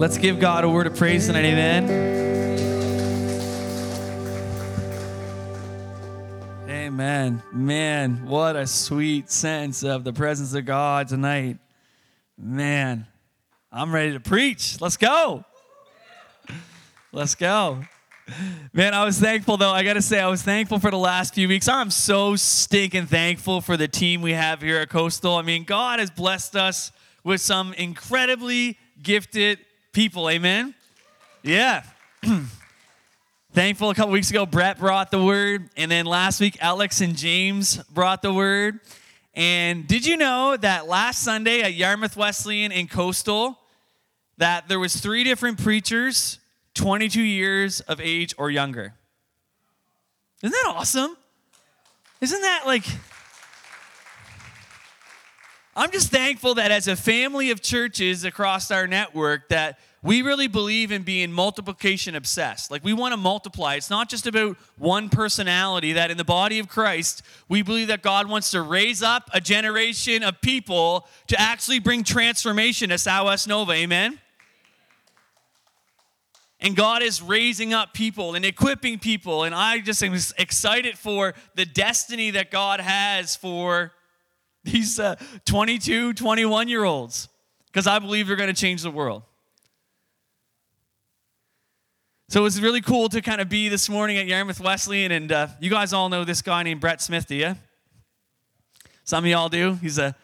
Let's give God a word of praise and an amen. Amen. Man, what a sweet sense of the presence of God tonight. Man, I'm ready to preach. Let's go. Let's go. Man, I was thankful, though. I got to say, I was thankful for the last few weeks. I'm so stinking thankful for the team we have here at Coastal. I mean, God has blessed us with some incredibly gifted people. Amen? Yeah. Thankful a couple weeks ago, Brett brought the word. And then last week, Alex and James brought the word. And did you know that last Sunday at Yarmouth Wesleyan and Coastal, that there was 3 different preachers 22 years of age or younger? Isn't that awesome? Isn't that like... I'm just thankful that as a family of churches across our network that we really believe in being multiplication obsessed. Like, we want to multiply. It's not just about one personality, that in the body of Christ, we believe that God wants to raise up a generation of people to actually bring transformation to Southwest Nova. Amen? And God is raising up people and equipping people. And I just am excited for the destiny that God has for these 22, 21-year-olds. Because I believe they're going to change the world. So it was really cool to kind of be this morning at Yarmouth Wesleyan. And you guys all know this guy named Brett Smith, do you? Some of y'all do. He's a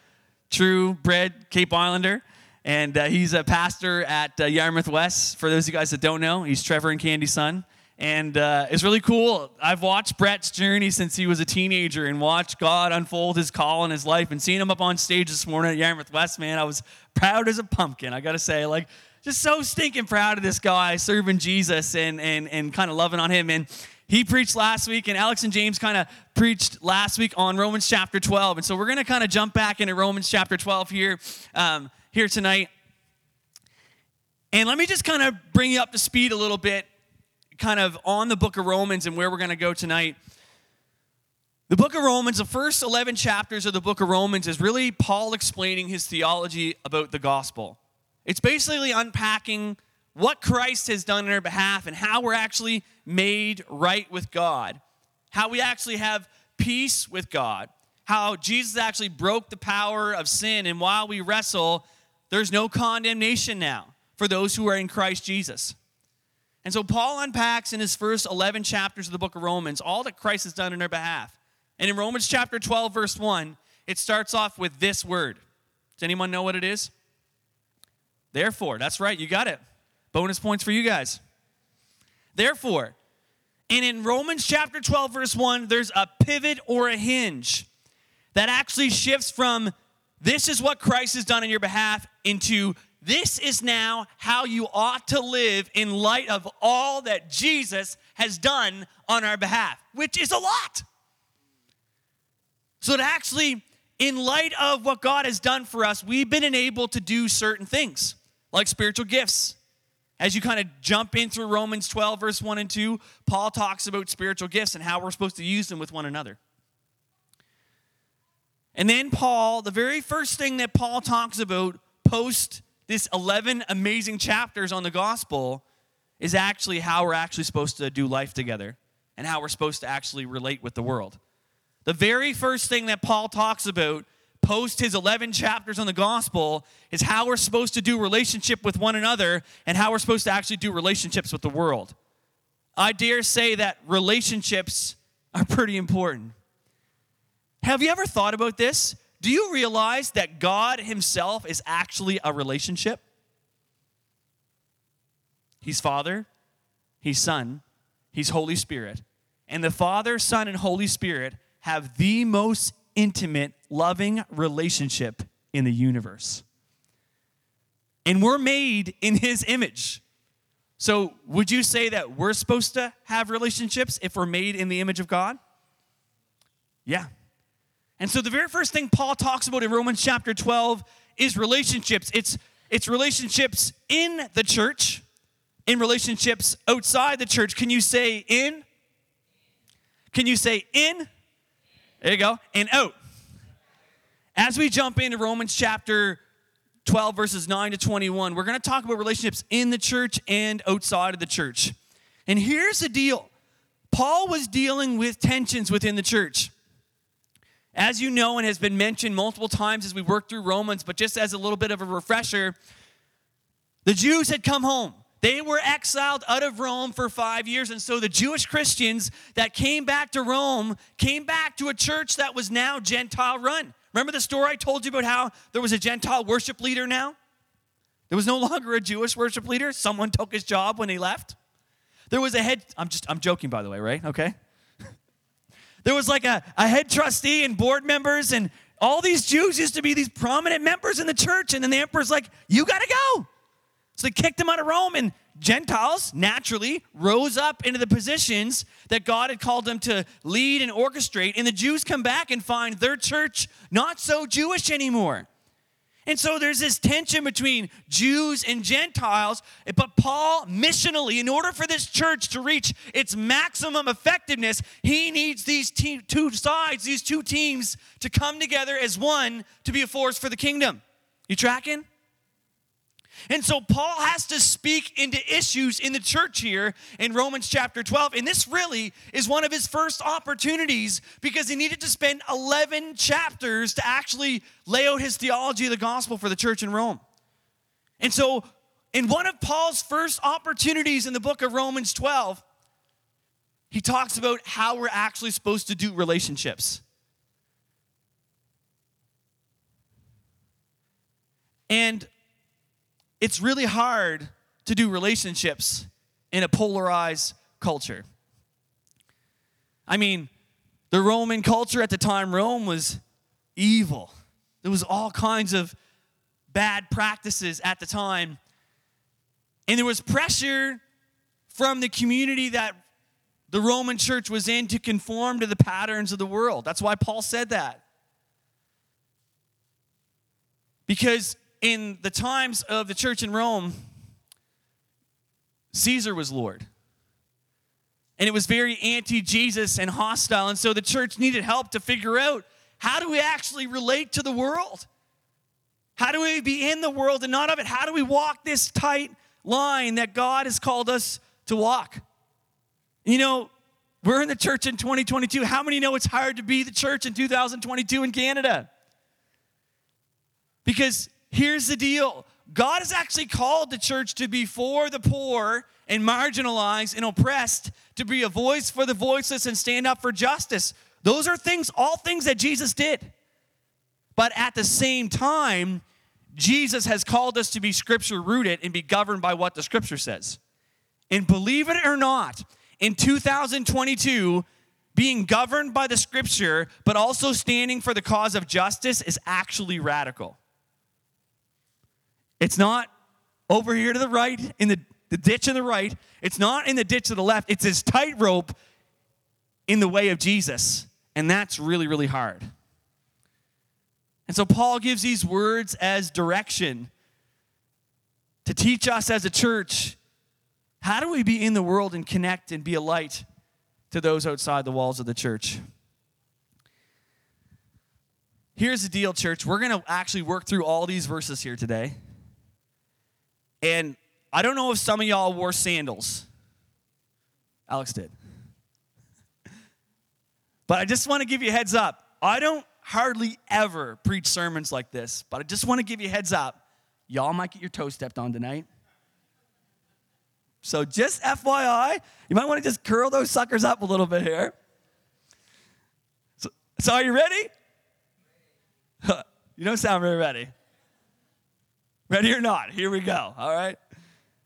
true-bred Cape Islander. And he's a pastor at Yarmouth West. For those of you guys that don't know, he's Trevor and Candy's son. And it's really cool. I've watched Brett's journey since he was a teenager and watched God unfold his call in his life. And seeing him up on stage this morning at Yarmouth West, man, I was proud as a pumpkin, I got to say. Like, just so stinking proud of this guy serving Jesus and kind of loving on him. And he preached last week, and Alex and James kind of preached last week on Romans chapter 12. And so we're going to kind of jump back into Romans chapter 12 here tonight. And let me just kind of bring you up to speed a little bit, kind of on the book of Romans and where we're going to go tonight. The book of Romans, the first 11 chapters of the book of Romans is really Paul explaining his theology about the gospel. It's basically unpacking what Christ has done on our behalf and how we're actually made right with God, how we actually have peace with God, how Jesus actually broke the power of sin, and while we wrestle, there's no condemnation now for those who are in Christ Jesus. And so Paul unpacks in his first 11 chapters of the book of Romans all that Christ has done on our behalf. And in Romans chapter 12, verse 1, it starts off with this word. Does anyone know what it is? Therefore. That's right, you got it. Bonus points for you guys. Therefore. And in Romans chapter 12, verse 1, there's a pivot or a hinge that actually shifts from this is what Christ has done on your behalf into this is now how you ought to live in light of all that Jesus has done on our behalf, which is a lot. So that actually, in light of what God has done for us, we've been enabled to do certain things, like spiritual gifts. As you kind of jump in through Romans 12, verse 1 and 2, Paul talks about spiritual gifts and how we're supposed to use them with one another. And then Paul, the very first thing that Paul talks about post this 11 amazing chapters on the gospel is actually how we're actually supposed to do life together and how we're supposed to actually relate with the world. The very first thing that Paul talks about post his 11 chapters on the gospel is how we're supposed to do relationship with one another and how we're supposed to actually do relationships with the world. I dare say that relationships are pretty important. Have you ever thought about this? Do you realize that God himself is actually a relationship? He's Father, he's Son, he's Holy Spirit. And the Father, Son, and Holy Spirit have the most intimate, loving relationship in the universe. And we're made in his image. So would you say that we're supposed to have relationships if we're made in the image of God? Yeah. And so the very first thing Paul talks about in Romans chapter 12 is relationships. It's relationships in the church, in relationships outside the church. Can you say in? Can you say in? There you go. And out. As we jump into Romans chapter 12, verses 9 to 21. We're going to talk about relationships in the church and outside of the church. And here's the deal. Paul was dealing with tensions within the church. As you know, and has been mentioned multiple times as we worked through Romans, but just as a little bit of a refresher, the Jews had come home. They were exiled out of Rome for 5 years, and so the Jewish Christians that came back to Rome came back to a church that was now Gentile-run. Remember the story I told you about how there was a Gentile worship leader now? There was no longer a Jewish worship leader. Someone took his job when they left. There was a head, I'm joking, by the way, right? Okay. There was like a head trustee and board members, and all these Jews used to be these prominent members in the church, and then the emperor's like, you got to go. So they kicked them out of Rome, and Gentiles naturally rose up into the positions that God had called them to lead and orchestrate, and the Jews come back and find their church not so Jewish anymore. And so there's this tension between Jews and Gentiles, but Paul, missionally, in order for this church to reach its maximum effectiveness, he needs these two sides, these two teams, to come together as one to be a force for the kingdom. You tracking? And so Paul has to speak into issues in the church here in Romans chapter 12. And this really is one of his first opportunities because he needed to spend 11 chapters to actually lay out his theology of the gospel for the church in Rome. And so in one of Paul's first opportunities in the book of Romans 12, he talks about how we're actually supposed to do relationships. And it's really hard to do relationships in a polarized culture. I mean, the Roman culture at the time, Rome was evil. There was all kinds of bad practices at the time. And there was pressure from the community that the Roman church was in to conform to the patterns of the world. That's why Paul said that. Because in the times of the church in Rome, Caesar was Lord. And it was very anti-Jesus and hostile. And so the church needed help to figure out, how do we actually relate to the world? How do we be in the world and not of it? How do we walk this tight line that God has called us to walk? You know, we're in the church in 2022. How many know it's hard to be the church in 2022 in Canada? Because here's the deal. God has actually called the church to be for the poor and marginalized and oppressed, to be a voice for the voiceless and stand up for justice. Those are things, all things that Jesus did. But at the same time, Jesus has called us to be scripture-rooted and be governed by what the scripture says. And believe it or not, in 2022, being governed by the scripture, but also standing for the cause of justice is actually radical. It's not over here to the right, in the ditch on the right. It's not in the ditch to the left. It's this tightrope in the way of Jesus. And that's really, really hard. And so Paul gives these words as direction to teach us as a church, how do we be in the world and connect and be a light to those outside the walls of the church? Here's the deal, church. We're going to actually work through all these verses here today. And I don't know if some of y'all wore sandals. Alex did. But I just want to give you a heads up. I don't hardly ever preach sermons like this, but I just want to give you a heads up. Y'all might get your toe stepped on tonight. So just FYI, you might want to just curl those suckers up a little bit here. So are you ready? You don't sound very ready. Ready or not, here we go, all right?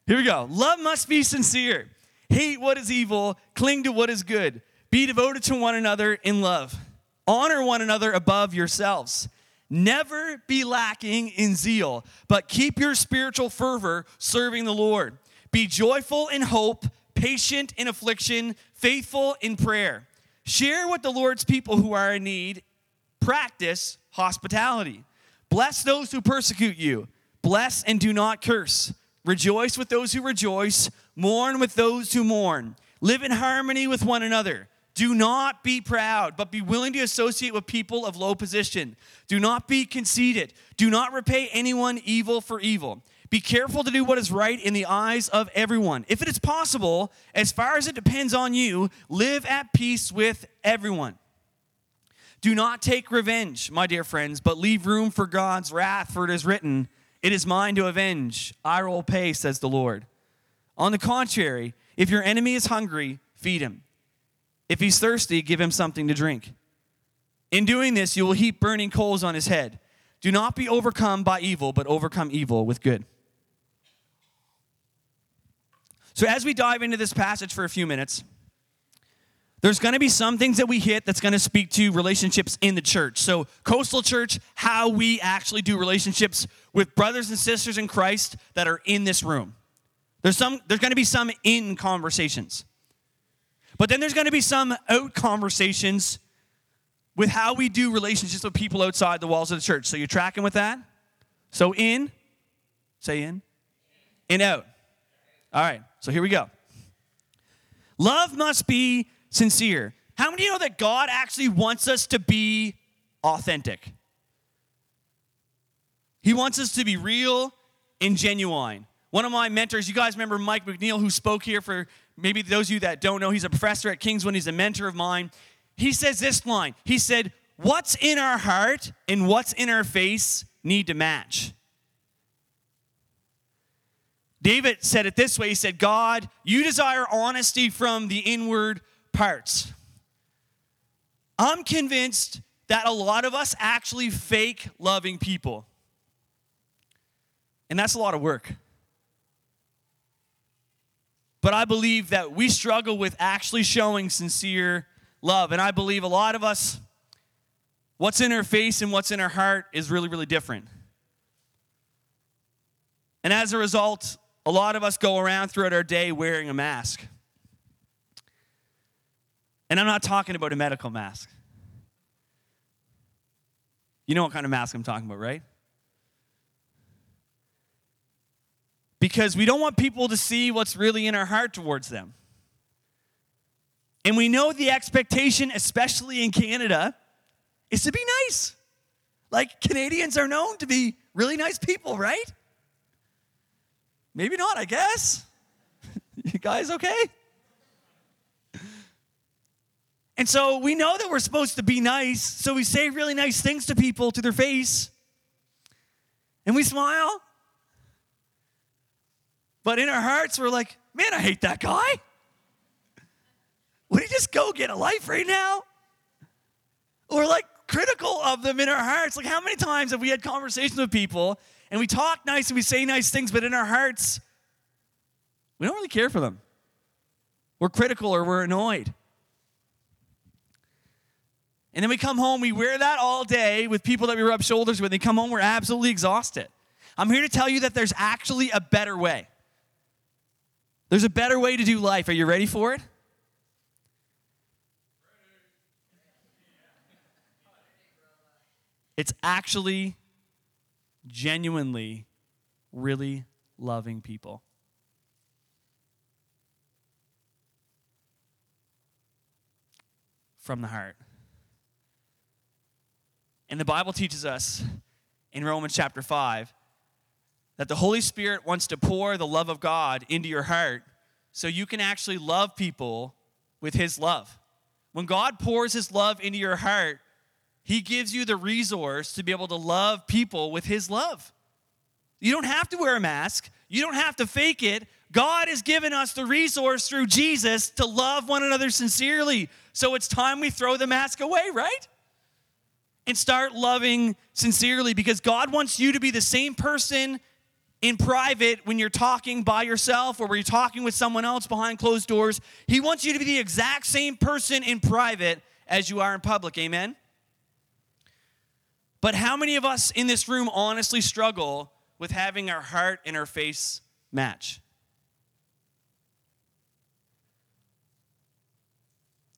Here we go. Love must be sincere. Hate what is evil. Cling to what is good. Be devoted to one another in love. Honor one another above yourselves. Never be lacking in zeal, but keep your spiritual fervor serving the Lord. Be joyful in hope, patient in affliction, faithful in prayer. Share with the Lord's people who are in need. Practice hospitality. Bless those who persecute you. Bless and do not curse. Rejoice with those who rejoice. Mourn with those who mourn. Live in harmony with one another. Do not be proud, but be willing to associate with people of low position. Do not be conceited. Do not repay anyone evil for evil. Be careful to do what is right in the eyes of everyone. If it is possible, as far as it depends on you, live at peace with everyone. Do not take revenge, my dear friends, but leave room for God's wrath, for it is written, "It is mine to avenge, I will pay," says the Lord. On the contrary, if your enemy is hungry, feed him. If he's thirsty, give him something to drink. In doing this, you will heap burning coals on his head. Do not be overcome by evil, but overcome evil with good. So as we dive into this passage for a few minutes, there's going to be some things that we hit that's going to speak to relationships in the church. So Coastal Church, how we actually do relationships with brothers and sisters in Christ that are in this room. There's going to be some in conversations. But then there's going to be some out conversations with how we do relationships with people outside the walls of the church. So you're tracking with that? So in, say in, and out. All right, so here we go. Love must be sincere. How many of you know that God actually wants us to be authentic? He wants us to be real and genuine. One of my mentors, you guys remember Mike McNeil, who spoke here for maybe those of you that don't know, he's a professor at Kingswood. He's a mentor of mine. He says this line. He said, what's in our heart and what's in our face need to match. David said it this way. He said, God, you desire honesty from the inward parts. I'm convinced that a lot of us actually fake loving people. And that's a lot of work. But I believe that we struggle with actually showing sincere love. And I believe a lot of us, what's in our face and what's in our heart is really, really different. And as a result, a lot of us go around throughout our day wearing a mask. And I'm not talking about a medical mask. You know what kind of mask I'm talking about, right? Because we don't want people to see what's really in our heart towards them. And we know the expectation, especially in Canada, is to be nice. Like, Canadians are known to be really nice people, right? Maybe not, I guess. You guys okay? And so we know that we're supposed to be nice, so we say really nice things to people, to their face. And we smile. But in our hearts, we're like, man, I hate that guy. Would he just go get a life right now? We're like critical of them in our hearts. Like, how many times have we had conversations with people and we talk nice and we say nice things, but in our hearts, we don't really care for them. We're critical or we're annoyed. And then we come home, we wear that all day with people that we rub shoulders with. They come home, we're absolutely exhausted. I'm here to tell you that there's actually a better way. There's a better way to do life. Are you ready for it? It's actually genuinely really loving people. From the heart. And the Bible teaches us in Romans chapter 5 that the Holy Spirit wants to pour the love of God into your heart so you can actually love people with his love. When God pours his love into your heart, he gives you the resource to be able to love people with his love. You don't have to wear a mask. You don't have to fake it. God has given us the resource through Jesus to love one another sincerely. So it's time we throw the mask away, right? And start loving sincerely, because God wants you to be the same person in private, when you're talking by yourself or when you're talking with someone else behind closed doors. He wants you to be the exact same person in private as you are in public, amen? But how many of us in this room honestly struggle with having our heart and our face match?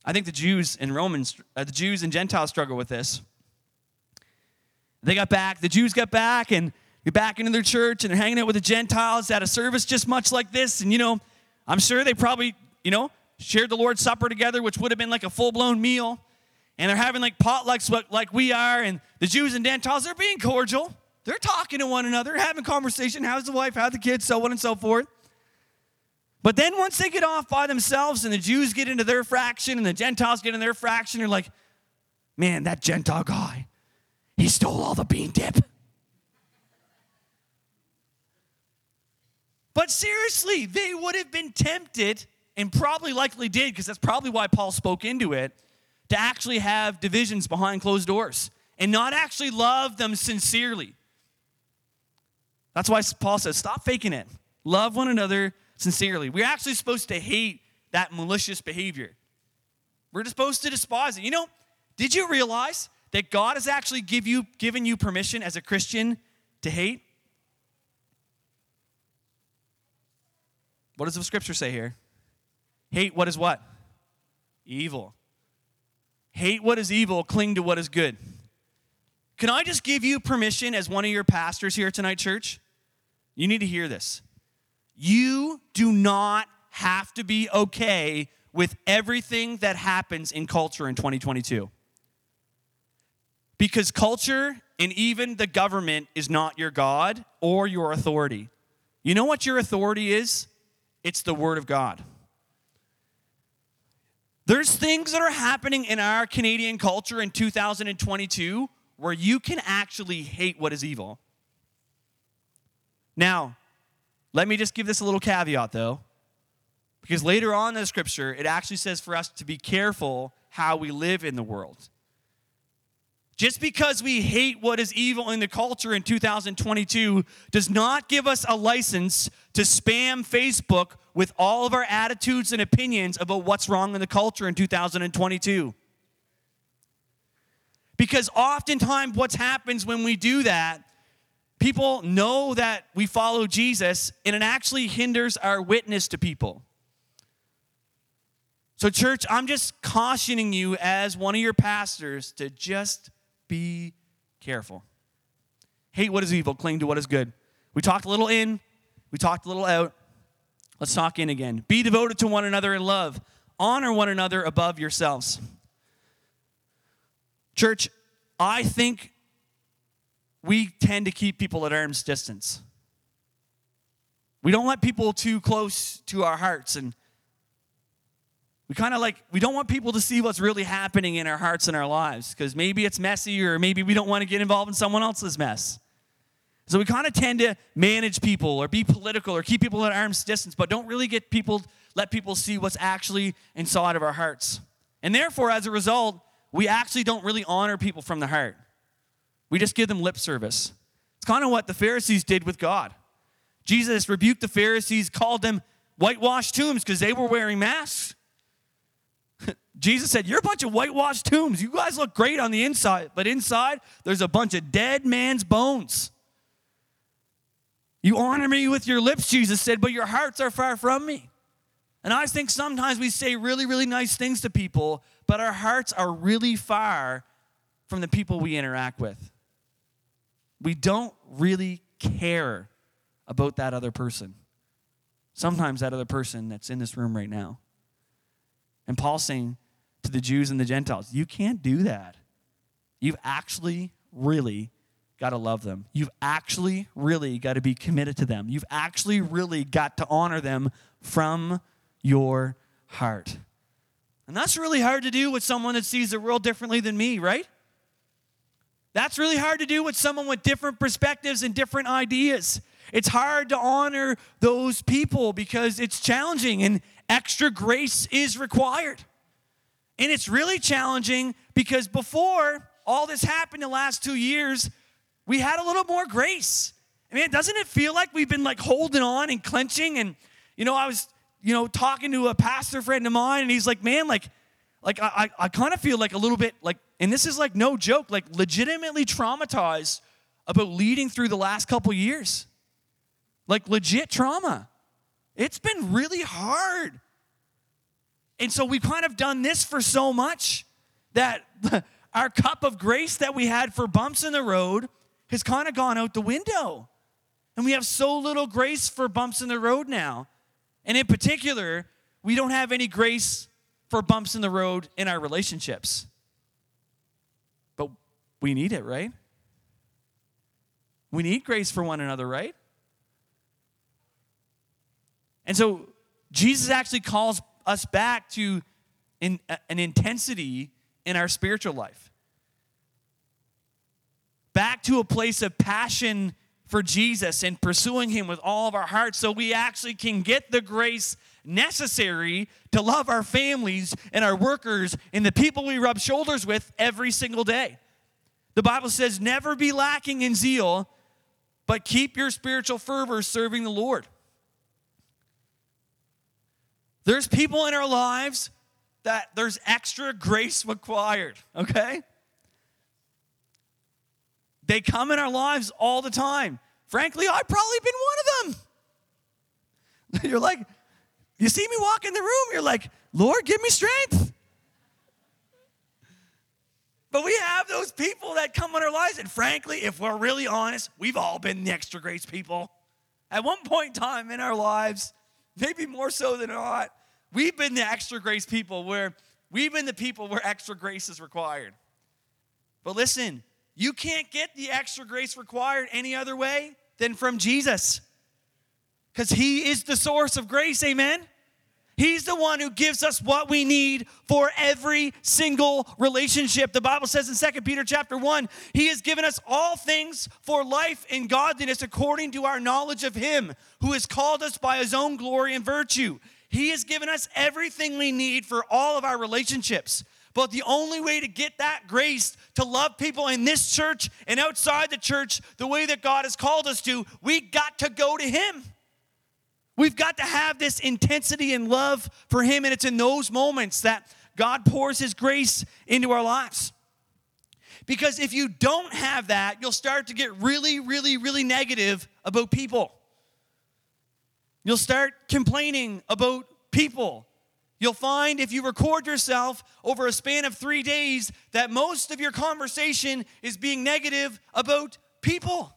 I think the Jews and Romans, the Jews and Gentiles struggle with this. They got back, the Jews got back, and you're back into their church and they're hanging out with the Gentiles at a service just much like this. And, I'm sure they probably, shared the Lord's Supper together, which would have been like a full-blown meal. And they're having like potlucks like we are. And the Jews and Gentiles, they're being cordial. They're talking to one another, having conversation. How's the wife? How's the kids? So on and so forth. But then once they get off by themselves and the Jews get into their fraction and the Gentiles get into their fraction, they're like, man, that Gentile guy, he stole all the bean dip. But seriously, they would have been tempted, and probably likely did, because that's probably why Paul spoke into it, to actually have divisions behind closed doors and not actually love them sincerely. That's why Paul says, stop faking it. Love one another sincerely. We're actually supposed to hate that malicious behavior. We're supposed to despise it. You know, did you realize that God has actually given you permission as a Christian to hate? What does the scripture say here? Hate what is what? Evil. Hate what is evil, cling to what is good. Can I just give you permission as one of your pastors here tonight, church? You need to hear this. You do not have to be okay with everything that happens in culture in 2022. Because culture and even the government is not your God or your authority. You know what your authority is? It's the Word of God. There's things that are happening in our Canadian culture in 2022 where you can actually hate what is evil. Now, let me just give this a little caveat, though, because later on in the scripture, it actually says for us to be careful how we live in the world. Just because we hate what is evil in the culture in 2022 does not give us a license to spam Facebook with all of our attitudes and opinions about what's wrong in the culture in 2022. Because oftentimes what happens when we do that, people know that we follow Jesus, and it actually hinders our witness to people. So church, I'm just cautioning you as one of your pastors to just be careful. Hate what is evil, cling to what is good. We talked a little in, we talked a little out. Let's talk in again. Be devoted to one another in love. Honor one another above yourselves. Church, I think we tend to keep people at arm's distance. We don't let people too close to our hearts. And we kind of like, we don't want people to see what's really happening in our hearts and our lives. Because maybe it's messy or maybe we don't want to get involved in someone else's mess. So we kind of tend to manage people or be political or keep people at arm's distance, but don't really get people, let people see what's actually inside of our hearts. And therefore, as a result, we actually don't really honor people from the heart. We just give them lip service. It's kind of what the Pharisees did with God. Jesus rebuked the Pharisees, called them whitewashed tombs because they were wearing masks. Jesus said, you're a bunch of whitewashed tombs. You guys look great on the inside, but inside there's a bunch of dead man's bones. You honor me with your lips, Jesus said, but your hearts are far from me. And I think sometimes we say really, really nice things to people, but our hearts are really far from the people we interact with. We don't really care about that other person. Sometimes that other person that's in this room right now. And Paul's saying to the Jews and the Gentiles, you can't do that. You've actually really got to love them. You've actually really got to be committed to them. You've actually really got to honor them from your heart. And that's really hard to do with someone that sees the world differently than me, right? That's really hard to do with someone with different perspectives and different ideas. It's hard to honor those people because it's challenging and extra grace is required. And it's really challenging because before all this happened the last 2 years, we had a little more grace. I mean, doesn't it feel like we've been like holding on and clenching? And, you know, I was, you know, talking to a pastor friend of mine, and he's like, man, like I kind of feel like a little bit like, and this is like no joke, like legitimately traumatized about leading through the last couple years. Like legit trauma. It's been really hard. And so we've kind of done this for so much that our cup of grace that we had for bumps in the road has kind of gone out the window. And we have so little grace for bumps in the road now. And in particular, we don't have any grace for bumps in the road in our relationships. But we need it, right? We need grace for one another, right? And so Jesus actually calls us back to an intensity in our spiritual life. Back to a place of passion for Jesus and pursuing him with all of our hearts so we actually can get the grace necessary to love our families and our workers and the people we rub shoulders with every single day. The Bible says, never be lacking in zeal, but keep your spiritual fervor serving the Lord. There's people in our lives that there's extra grace required, okay? They come in our lives all the time. Frankly, I've probably been one of them. You're like, you see me walk in the room, you're like, Lord, give me strength. But we have those people that come in our lives, and frankly, if we're really honest, we've all been the extra grace people. At one point in time in our lives, maybe more so than not, we've been the extra grace people where we've been the people where extra grace is required. But listen, you can't get the extra grace required any other way than from Jesus, because he is the source of grace, amen? He's the one who gives us what we need for every single relationship. The Bible says in 2 Peter chapter 1, he has given us all things for life and godliness according to our knowledge of him who has called us by his own glory and virtue. He has given us everything we need for all of our relationships. But the only way to get that grace to love people in this church and outside the church the way that God has called us to, we got to go to him. We've got to have this intensity and love for him, and it's in those moments that God pours his grace into our lives. Because if you don't have that, you'll start to get really, really, really negative about people. You'll start complaining about people. You'll find if you record yourself over a span of 3 days that most of your conversation is being negative about people.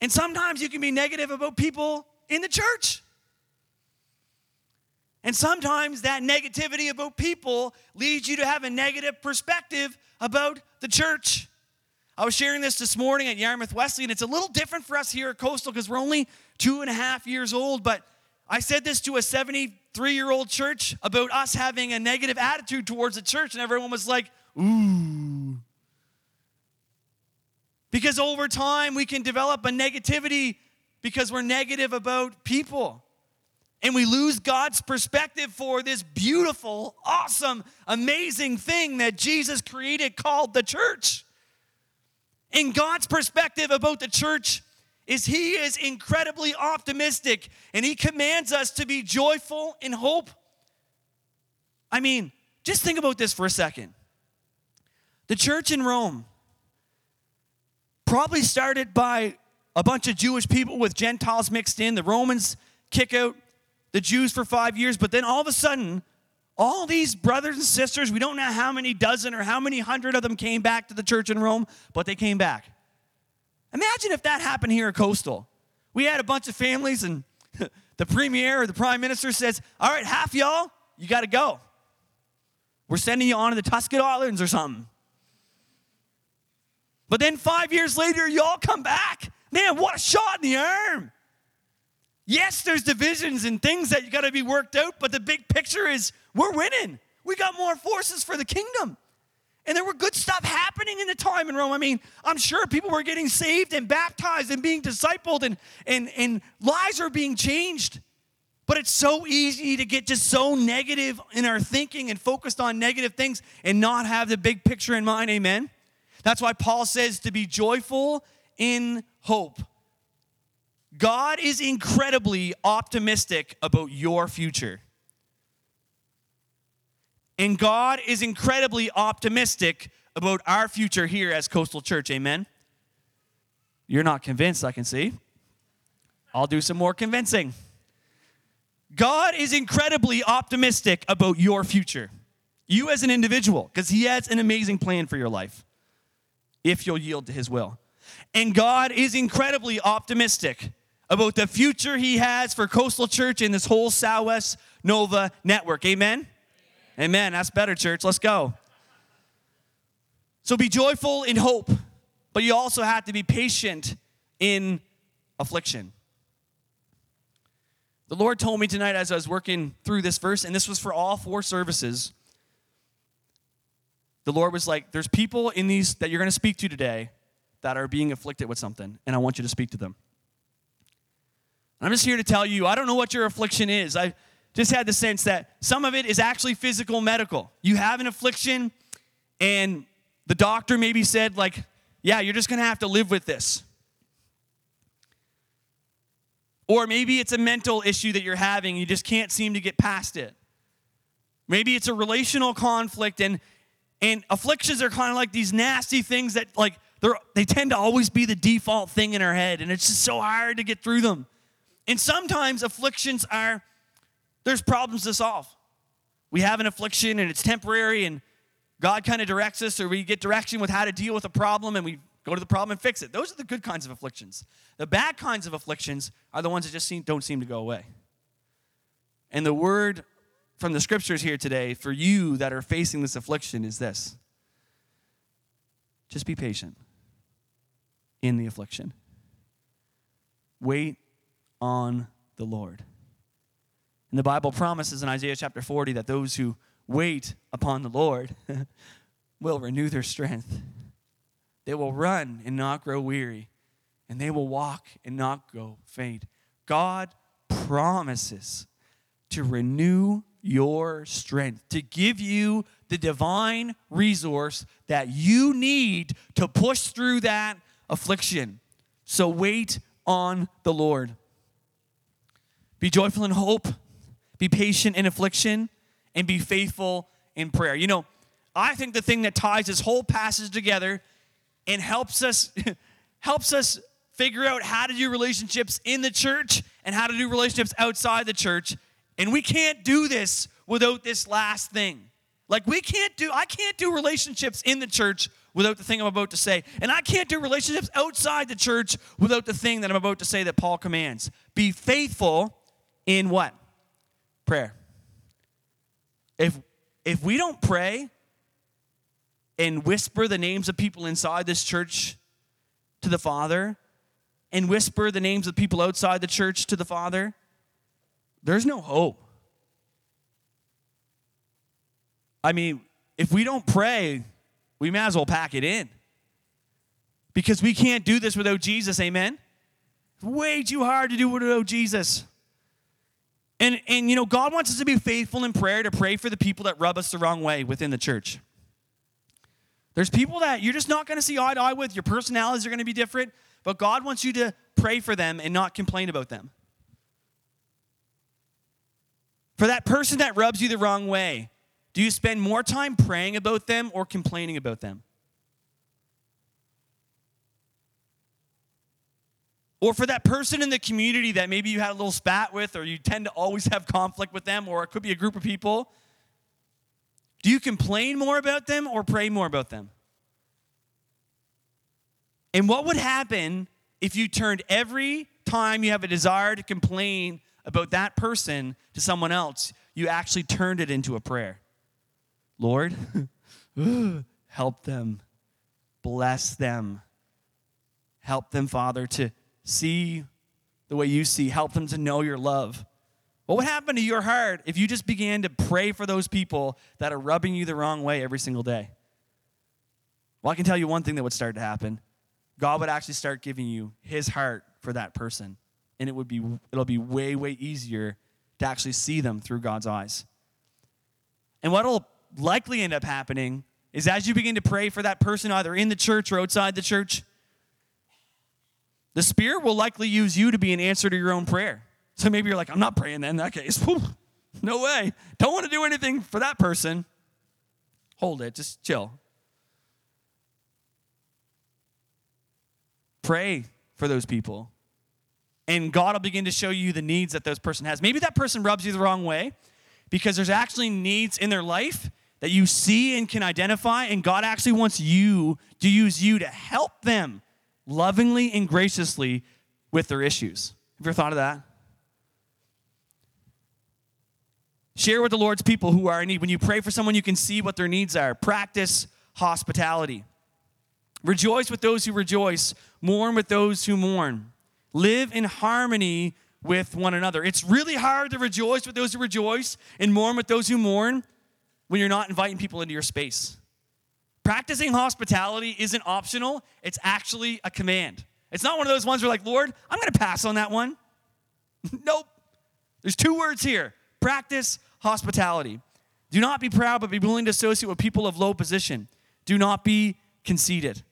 And sometimes you can be negative about people in the church. And sometimes that negativity about people leads you to have a negative perspective about the church. I was sharing this morning at Yarmouth Wesleyan. It's a little different for us here at Coastal because we're only 2.5 years old. But I said this to a 73-year-old church about us having a negative attitude towards the church. And everyone was like, ooh. Because over time, we can develop a negativity because we're negative about people. And we lose God's perspective for this beautiful, awesome, amazing thing that Jesus created called the church. And God's perspective about the church is he is incredibly optimistic, and he commands us to be joyful in hope. I mean, just think about this for a second. The church in Rome probably started by a bunch of Jewish people with Gentiles mixed in. The Romans kick out the Jews for 5 years, but then all of a sudden, all these brothers and sisters, we don't know how many dozen or how many hundred of them came back to the church in Rome, but they came back. Imagine if that happened here at Coastal. We had a bunch of families, and the premier or the prime minister says, all right, half y'all, you got to go. We're sending you on to the Tusket Islands or something. But then 5 years later, y'all come back. Man, what a shot in the arm. Yes, there's divisions and things that you got to be worked out, but the big picture is we're winning. We got more forces for the kingdom. And there were good stuff happening in the time in Rome. I mean, I'm sure people were getting saved and baptized and being discipled and lives are being changed. But it's so easy to get just so negative in our thinking and focused on negative things and not have the big picture in mind, amen? That's why Paul says to be joyful in hope. God is incredibly optimistic about your future. And God is incredibly optimistic about our future here as Coastal Church, amen? You're not convinced, I can see. I'll do some more convincing. God is incredibly optimistic about your future. You as an individual, because he has an amazing plan for your life, if you'll yield to his will. And God is incredibly optimistic about the future he has for Coastal Church and this whole Southwest Nova network. Amen? Amen. Amen. That's better, church. Let's go. So be joyful in hope, but you also have to be patient in affliction. The Lord told me tonight as I was working through this verse, and this was for all four services, the Lord was like, there's people in these that you're going to speak to today that are being afflicted with something, and I want you to speak to them. And I'm just here to tell you, I don't know what your affliction is. I just had the sense that some of it is actually physical, medical. You have an affliction, and the doctor maybe said, like, yeah, you're just going to have to live with this. Or maybe it's a mental issue that you're having. You just can't seem to get past it. Maybe it's a relational conflict, and afflictions are kind of like these nasty things that, like, they tend to always be the default thing in our head, and it's just so hard to get through them. And sometimes afflictions are, there's problems to solve. We have an affliction, and it's temporary, and God kind of directs us, or we get direction with how to deal with a problem, and we go to the problem and fix it. Those are the good kinds of afflictions. The bad kinds of afflictions are the ones that just don't seem to go away. And the word from the scriptures here today for you that are facing this affliction is this: just be patient in the affliction. Wait on the Lord. And the Bible promises in Isaiah chapter 40 that those who wait upon the Lord will renew their strength. They will run and not grow weary, and they will walk and not go faint. God promises to renew your strength, to give you the divine resource that you need to push through that affliction. So wait on the Lord. Be joyful in hope, be patient in affliction, and be faithful in prayer. You know, I think the thing that ties this whole passage together and helps us figure out how to do relationships in the church and how to do relationships outside the church. And we can't do this without this last thing. Like, I can't do relationships in the church without the thing I'm about to say. And I can't do relationships outside the church without the thing that I'm about to say that Paul commands. Be faithful in what? Prayer. If we don't pray and whisper the names of people inside this church to the Father, and whisper the names of people outside the church to the Father, there's no hope. I mean, if we don't pray, we might as well pack it in. Because we can't do this without Jesus, amen? It's way too hard to do without Jesus. And you know, God wants us to be faithful in prayer, to pray for the people that rub us the wrong way within the church. There's people that you're just not going to see eye to eye with. Your personalities are going to be different, but God wants you to pray for them and not complain about them. For that person that rubs you the wrong way, do you spend more time praying about them or complaining about them? Or for that person in the community that maybe you had a little spat with, or you tend to always have conflict with them, or it could be a group of people, do you complain more about them or pray more about them? And what would happen if you turned every time you have a desire to complain about that person to someone else, you actually turned it into a prayer? Lord, help them, bless them. Help them, Father, to see the way you see. Help them to know your love. What would happen to your heart if you just began to pray for those people that are rubbing you the wrong way every single day? Well, I can tell you one thing that would start to happen. God would actually start giving you his heart for that person. And it'll be way, way easier to actually see them through God's eyes. And what'll likely end up happening is as you begin to pray for that person, either in the church or outside the church, the Spirit will likely use you to be an answer to your own prayer. So maybe you're like, I'm not praying then in that case. No way. Don't want to do anything for that person. Hold it. Just chill. Pray for those people. And God will begin to show you the needs that those person has. Maybe that person rubs you the wrong way because there's actually needs in their life that you see and can identify. And God actually wants you to use you to help them lovingly and graciously with their issues. you ever thought of that? Share with the Lord's people who are in need. When you pray for someone, you can see what their needs are. Practice hospitality. Rejoice with those who rejoice. Mourn with those who mourn. Live in harmony with one another. It's really hard to rejoice with those who rejoice and mourn with those who mourn when you're not inviting people into your space. Practicing hospitality isn't optional. It's actually a command. It's not one of those ones where like, Lord, I'm going to pass on that one. Nope. There's two words here. Practice hospitality. Do not be proud, but be willing to associate with people of low position. Do not be conceited.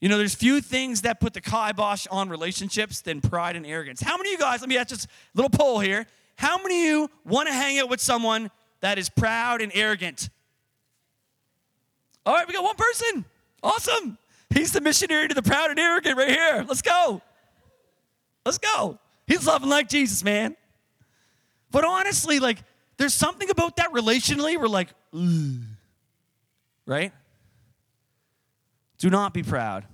You know, there's few things that put the kibosh on relationships than pride and arrogance. How many of you guys, let me ask just a little poll here. How many of you want to hang out with someone that is proud and arrogant? All right, we got one person. Awesome. He's the missionary to the proud and arrogant right here. Let's go. Let's go. He's loving like Jesus, man. But honestly, like, there's something about that relationally we're like, ugh. Right? Do not be proud.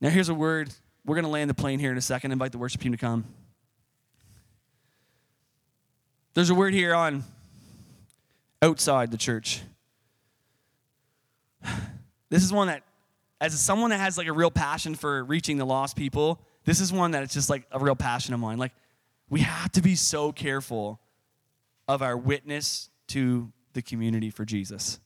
Now, here's a word. We're going to land the plane here in a second. Invite the worship team to come. There's a word here on outside the church. This is one that, as someone that has like a real passion for reaching the lost people, this is one that it's just like a real passion of mine. Like, we have to be so careful of our witness to the community for Jesus.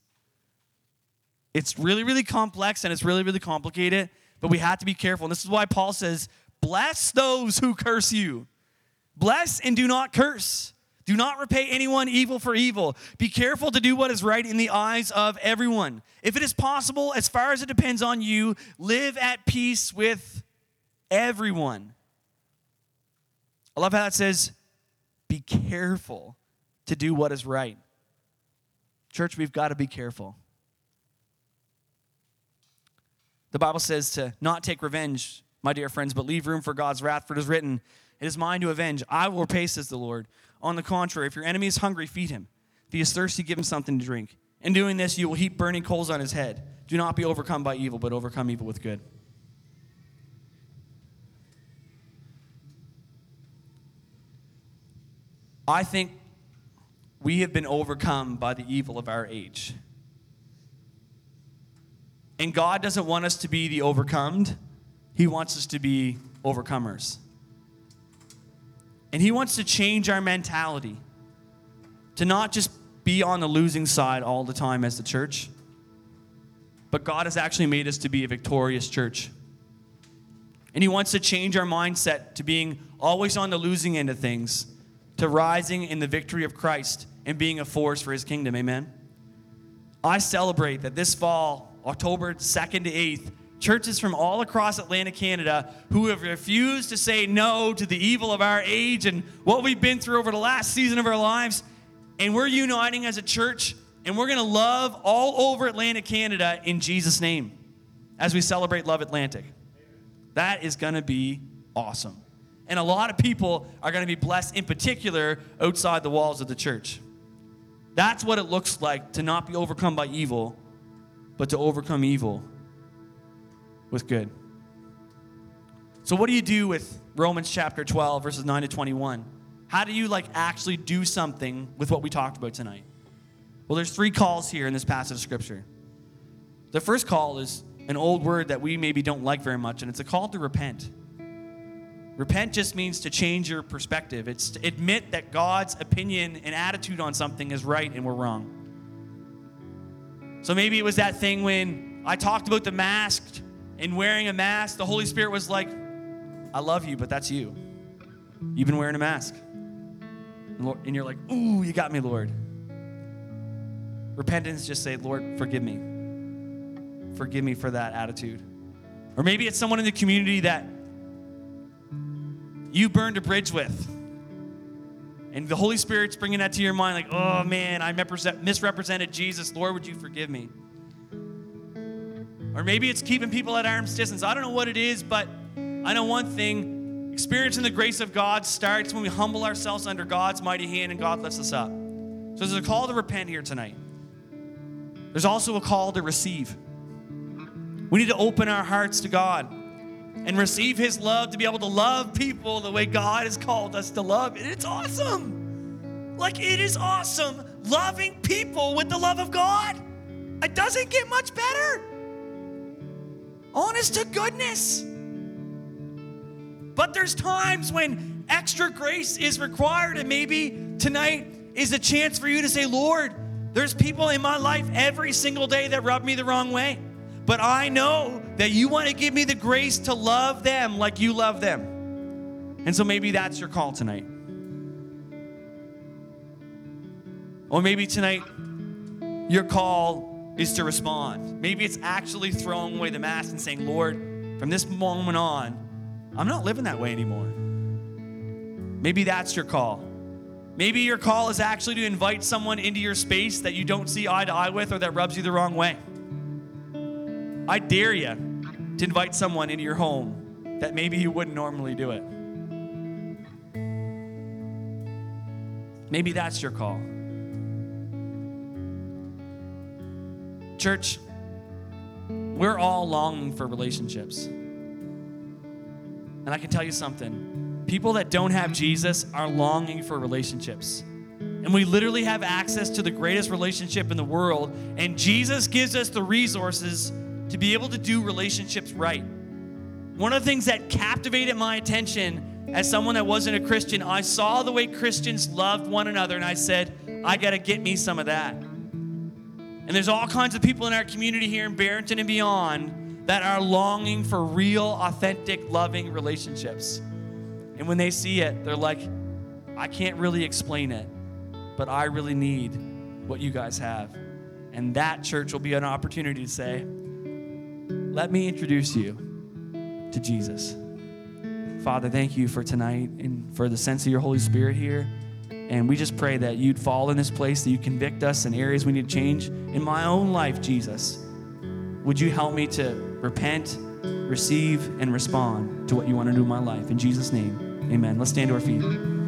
It's really, really complex, and it's really, really complicated, but we have to be careful. And this is why Paul says, bless those who curse you. Bless and do not curse. Do not repay anyone evil for evil. Be careful to do what is right in the eyes of everyone. If it is possible, as far as it depends on you, live at peace with everyone. I love how it says, be careful to do what is right. Church, we've got to be careful. The Bible says to not take revenge, my dear friends, but leave room for God's wrath, for it is written, it is mine to avenge. I will repay, says the Lord. On the contrary, if your enemy is hungry, feed him. If he is thirsty, give him something to drink. In doing this, you will heap burning coals on his head. Do not be overcome by evil, but overcome evil with good. I think we have been overcome by the evil of our age. And God doesn't want us to be the overcomed. He wants us to be overcomers. And he wants to change our mentality to not just be on the losing side all the time as the church, but God has actually made us to be a victorious church. And he wants to change our mindset to being always on the losing end of things, to rising in the victory of Christ and being a force for his kingdom. Amen. I celebrate that this fall, October 2nd to 8th, churches from all across Atlantic Canada who have refused to say no to the evil of our age and what we've been through over the last season of our lives. And we're uniting as a church, and we're going to love all over Atlantic Canada in Jesus' name as we celebrate Love Atlantic. That is going to be awesome. And a lot of people are going to be blessed, in particular, outside the walls of the church. That's what it looks like to not be overcome by evil, but to overcome evil with good. So what do you do with Romans chapter 12, verses 9 to 21? How do you actually do something with what we talked about tonight? Well, there's three calls here in this passage of Scripture. The first call is an old word that we maybe don't like very much, and it's a call to repent. Repent just means to change your perspective. It's to admit that God's opinion and attitude on something is right and we're wrong. So maybe it was that thing when I talked about the masked and wearing a mask, the Holy Spirit was like, I love you, but that's you. You've been wearing a mask. And you're like, ooh, you got me, Lord. Repentance, just say, Lord, forgive me. Forgive me for that attitude. Or maybe it's someone in the community that you burned a bridge with. And the Holy Spirit's bringing that to your mind, like, oh, man, I misrepresented Jesus. Lord, would you forgive me? Or maybe it's keeping people at arm's distance. I don't know what it is, but I know one thing. Experiencing the grace of God starts when we humble ourselves under God's mighty hand and God lifts us up. So there's a call to repent here tonight. There's also a call to receive. We need to open our hearts to God. and receive his love, to be able to love people the way God has called us to love. And it's awesome. Like, it is awesome loving people with the love of God. It doesn't get much better. Honest to goodness. But there's times when extra grace is required, and maybe tonight is a chance for you to say, Lord, there's people in my life every single day that rub me the wrong way, but I know that you want to give me the grace to love them like you love them. And so maybe that's your call tonight. Or maybe tonight your call is to respond. Maybe it's actually throwing away the mask and saying, Lord, from this moment on, I'm not living that way anymore. Maybe that's your call. Maybe your call is actually to invite someone into your space that you don't see eye to eye with or that rubs you the wrong way. I dare you to invite someone into your home that maybe you wouldn't normally do it. Maybe that's your call. Church, we're all longing for relationships. And I can tell you something. People that don't have Jesus are longing for relationships. And we literally have access to the greatest relationship in the world. And Jesus gives us the resources to be able to do relationships right. One of the things that captivated my attention as someone that wasn't a Christian, I saw the way Christians loved one another. And I said, I got to get me some of that. And there's all kinds of people in our community here in Barrington and beyond that are longing for real, authentic, loving relationships. And when they see it, they're like, I can't really explain it, but I really need what you guys have. And that, church, will be an opportunity to say, let me introduce you to Jesus. Father, thank you for tonight and for the sense of your Holy Spirit here. And we just pray that you'd fall in this place, that you convict us in areas we need to change. In my own life, Jesus, would you help me to repent, receive, and respond to what you want to do in my life. In Jesus' name, amen. Let's stand to our feet.